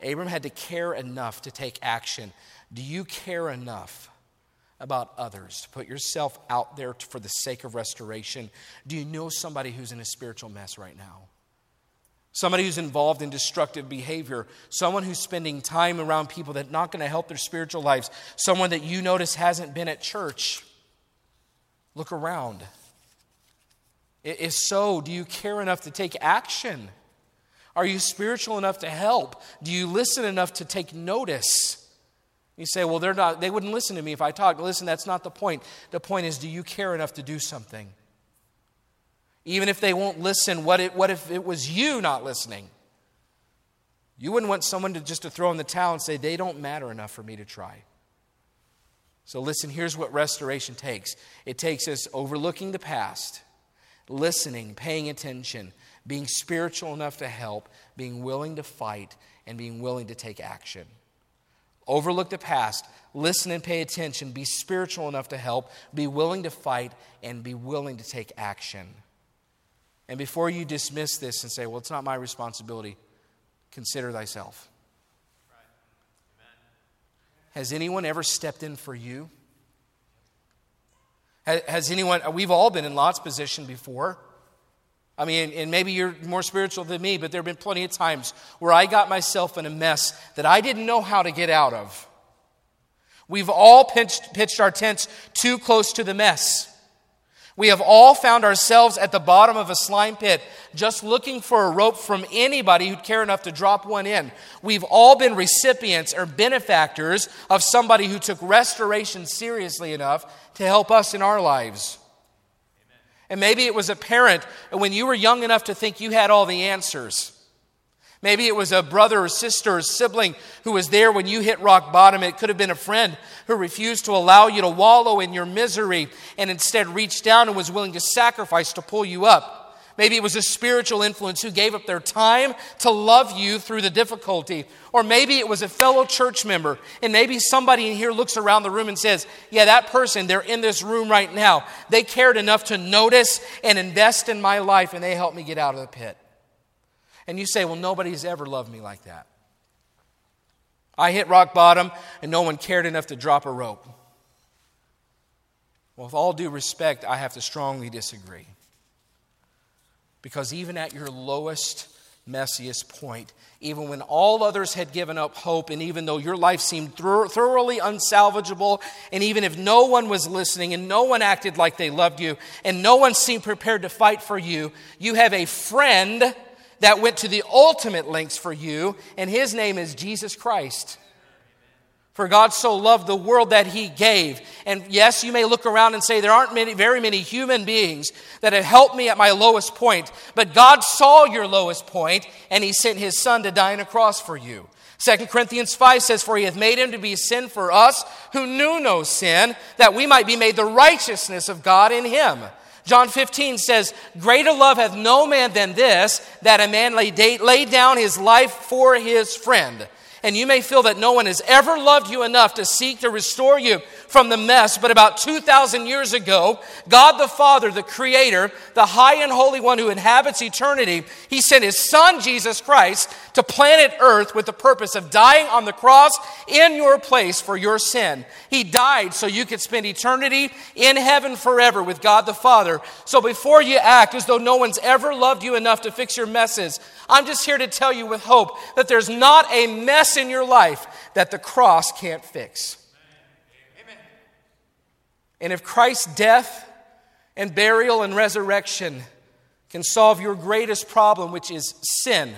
Abram had to care enough to take action. Do you care enough about others to put yourself out there for the sake of restoration? Do you know somebody who's in a spiritual mess right now? Somebody who's involved in destructive behavior. Someone who's spending time around people that are not going to help their spiritual lives. Someone that you notice hasn't been at church. Look around. If so, do you care enough to take action? Are you spiritual enough to help? Do you listen enough to take notice? You say, well, they wouldn't listen to me if I talked. Listen, that's not the point. The point is, do you care enough to do something? Even if they won't listen, what if it was you not listening? You wouldn't want someone to throw in the towel and say, they don't matter enough for me to try. So listen, here's what restoration takes. It takes us overlooking the past, listening, paying attention, being spiritual enough to help, being willing to fight, and being willing to take action. Overlook the past, listen and pay attention, be spiritual enough to help, be willing to fight, and be willing to take action. And before you dismiss this and say, well, it's not my responsibility, consider thyself. Right. Amen. Has anyone ever stepped in for you? Has anyone, we've all been in Lot's position before. I mean, and maybe you're more spiritual than me, but there have been plenty of times where I got myself in a mess that I didn't know how to get out of. We've all pitched our tents too close to the mess. We have all found ourselves at the bottom of a slime pit, just looking for a rope from anybody who'd care enough to drop one in. We've all been recipients or benefactors of somebody who took restoration seriously enough to help us in our lives. Amen. And maybe it was a parent when you were young enough to think you had all the answers. Maybe it was a brother or sister or sibling who was there when you hit rock bottom. It could have been a friend who refused to allow you to wallow in your misery and instead reached down and was willing to sacrifice to pull you up. Maybe it was a spiritual influence who gave up their time to love you through the difficulty. Or maybe it was a fellow church member. And maybe somebody in here looks around the room and says, yeah, that person, they're in this room right now. They cared enough to notice and invest in my life, and they helped me get out of the pit. And you say, well, nobody's ever loved me like that. I hit rock bottom and no one cared enough to drop a rope. Well, with all due respect, I have to strongly disagree. Because even at your lowest, messiest point, even when all others had given up hope, and even though your life seemed thoroughly unsalvageable, and even if no one was listening and no one acted like they loved you, and no one seemed prepared to fight for you, you have a friend that went to the ultimate lengths for you, and his name is Jesus Christ. For God so loved the world that he gave. And yes, you may look around and say, there aren't very many human beings that have helped me at my lowest point. But God saw your lowest point, and he sent his son to die on a cross for you. 2 Corinthians 5 says, "For he hath made him to be sin for us who knew no sin, that we might be made the righteousness of God in him." John 15 says, "Greater love hath no man than this, that a man lay down his life for his friend." And you may feel that no one has ever loved you enough to seek to restore you from the mess, but about 2,000 years ago, God the Father, the Creator, the High and Holy One who inhabits eternity, he sent his Son, Jesus Christ, to planet Earth with the purpose of dying on the cross in your place for your sin. He died so you could spend eternity in heaven forever with God the Father. So before you act as though no one's ever loved you enough to fix your messes, I'm just here to tell you with hope that there's not a mess in your life that the cross can't fix. Amen. And if Christ's death and burial and resurrection can solve your greatest problem, which is sin,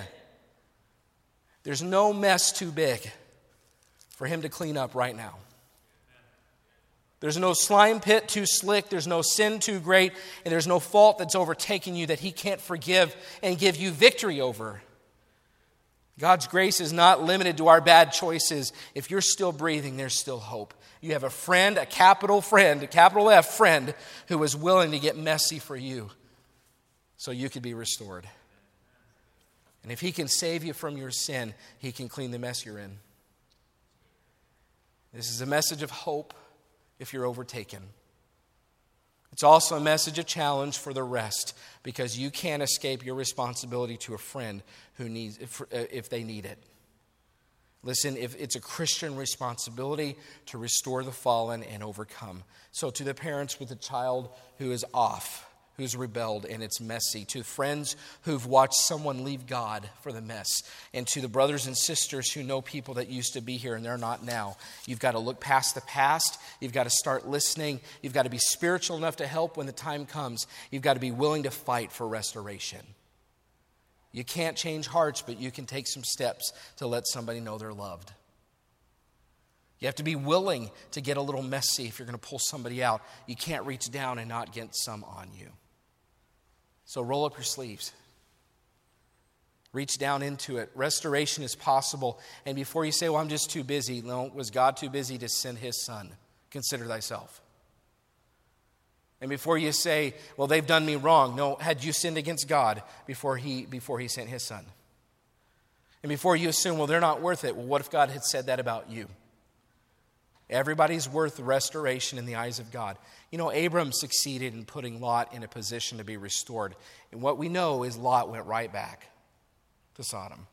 there's no mess too big for him to clean up right now. There's no slime pit too slick, there's no sin too great, and there's no fault that's overtaken you that he can't forgive and give you victory over. God's grace is not limited to our bad choices. If you're still breathing, there's still hope. You have a friend, a capital friend, a capital F friend, who is willing to get messy for you so you could be restored. And if he can save you from your sin, he can clean the mess you're in. This is a message of hope if you're overtaken. It's also a message of challenge for the rest, because you can't escape your responsibility to a friend who needs, if they need it. Listen, if it's a Christian responsibility to restore the fallen and overcome. So to the parents with a child who is off, who's rebelled, and it's messy. To friends who've watched someone leave God for the mess. And to the brothers and sisters who know people that used to be here and they're not now. You've got to look past the past. You've got to start listening. You've got to be spiritual enough to help when the time comes. You've got to be willing to fight for restoration. You can't change hearts, but you can take some steps to let somebody know they're loved. You have to be willing to get a little messy if you're going to pull somebody out. You can't reach down and not get some on you. So roll up your sleeves. Reach down into it. Restoration is possible. And before you say, well, I'm just too busy. No, was God too busy to send his Son? Consider thyself. And before you say, well, they've done me wrong. No, had you sinned against God before he sent his Son? And before you assume, well, they're not worth it. Well, what if God had said that about you? Everybody's worth restoration in the eyes of God. You know, Abram succeeded in putting Lot in a position to be restored. And what we know is Lot went right back to Sodom.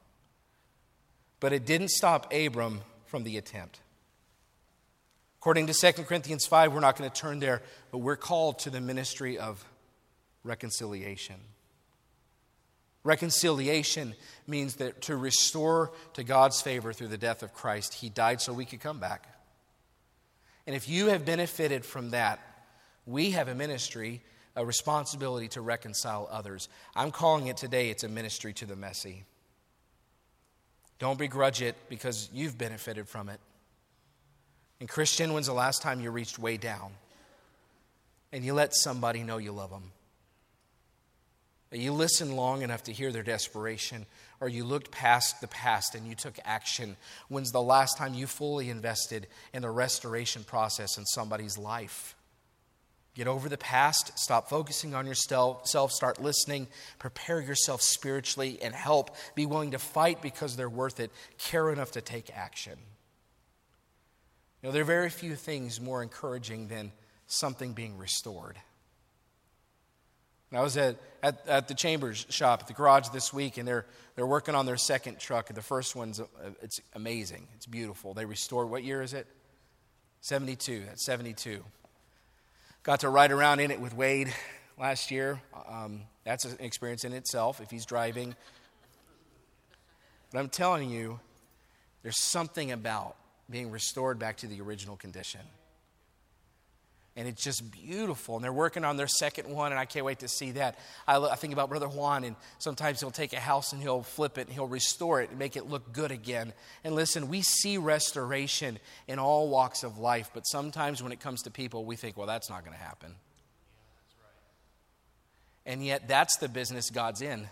But it didn't stop Abram from the attempt. According to 2 Corinthians 5, we're not going to turn there, but we're called to the ministry of reconciliation. Reconciliation means that to restore to God's favor through the death of Christ. He died so we could come back. And if you have benefited from that, we have a ministry, a responsibility to reconcile others. I'm calling it today, it's a ministry to the messy. Don't begrudge it because you've benefited from it. And Christian, when's the last time you reached way down and you let somebody know you love them? You listened long enough to hear their desperation, or you looked past the past and you took action. When's the last time you fully invested in the restoration process in somebody's life? Get over the past, stop focusing on yourself, start listening, prepare yourself spiritually and help. Be willing to fight because they're worth it. Care enough to take action. You know, there are very few things more encouraging than something being restored. I was at the Chambers shop at the garage this week, and they're working on their second truck. The first one's, it's amazing. It's beautiful. They restored, what year is it? 72. That's 72. Got to ride around in it with Wade last year. That's an experience in itself if he's driving. But I'm telling you, there's something about being restored back to the original condition. And it's just beautiful. And they're working on their second one, and I can't wait to see that. I think about Brother Juan, and sometimes he'll take a house and he'll flip it and he'll restore it and make it look good again. And listen, we see restoration in all walks of life, but sometimes when it comes to people, we think, well, that's not going to happen. Yeah, that's right. And yet that's the business God's in. Amen.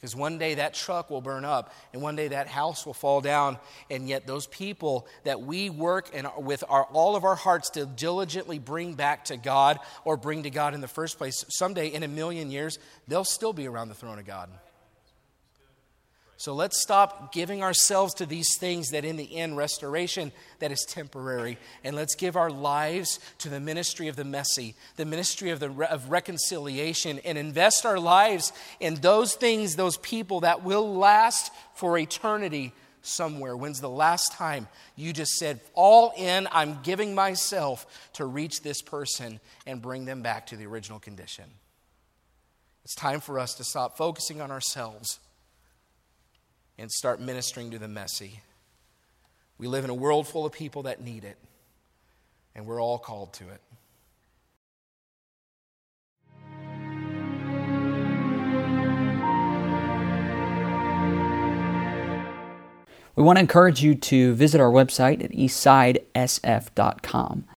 Because one day that truck will burn up and one day that house will fall down. And yet those people that we work and with all of our hearts to diligently bring back to God or bring to God in the first place, someday in 1,000,000 years, they'll still be around the throne of God. So let's stop giving ourselves to these things that in the end, restoration, that is temporary. And let's give our lives to the ministry of the messy, the ministry of reconciliation, and invest our lives in those things, those people that will last for eternity somewhere. When's the last time you just said, all in, I'm giving myself to reach this person and bring them back to the original condition? It's time for us to stop focusing on ourselves and start ministering to the messy. We live in a world full of people that need it, and we're all called to it. We want to encourage you to visit our website at eastsidesf.com.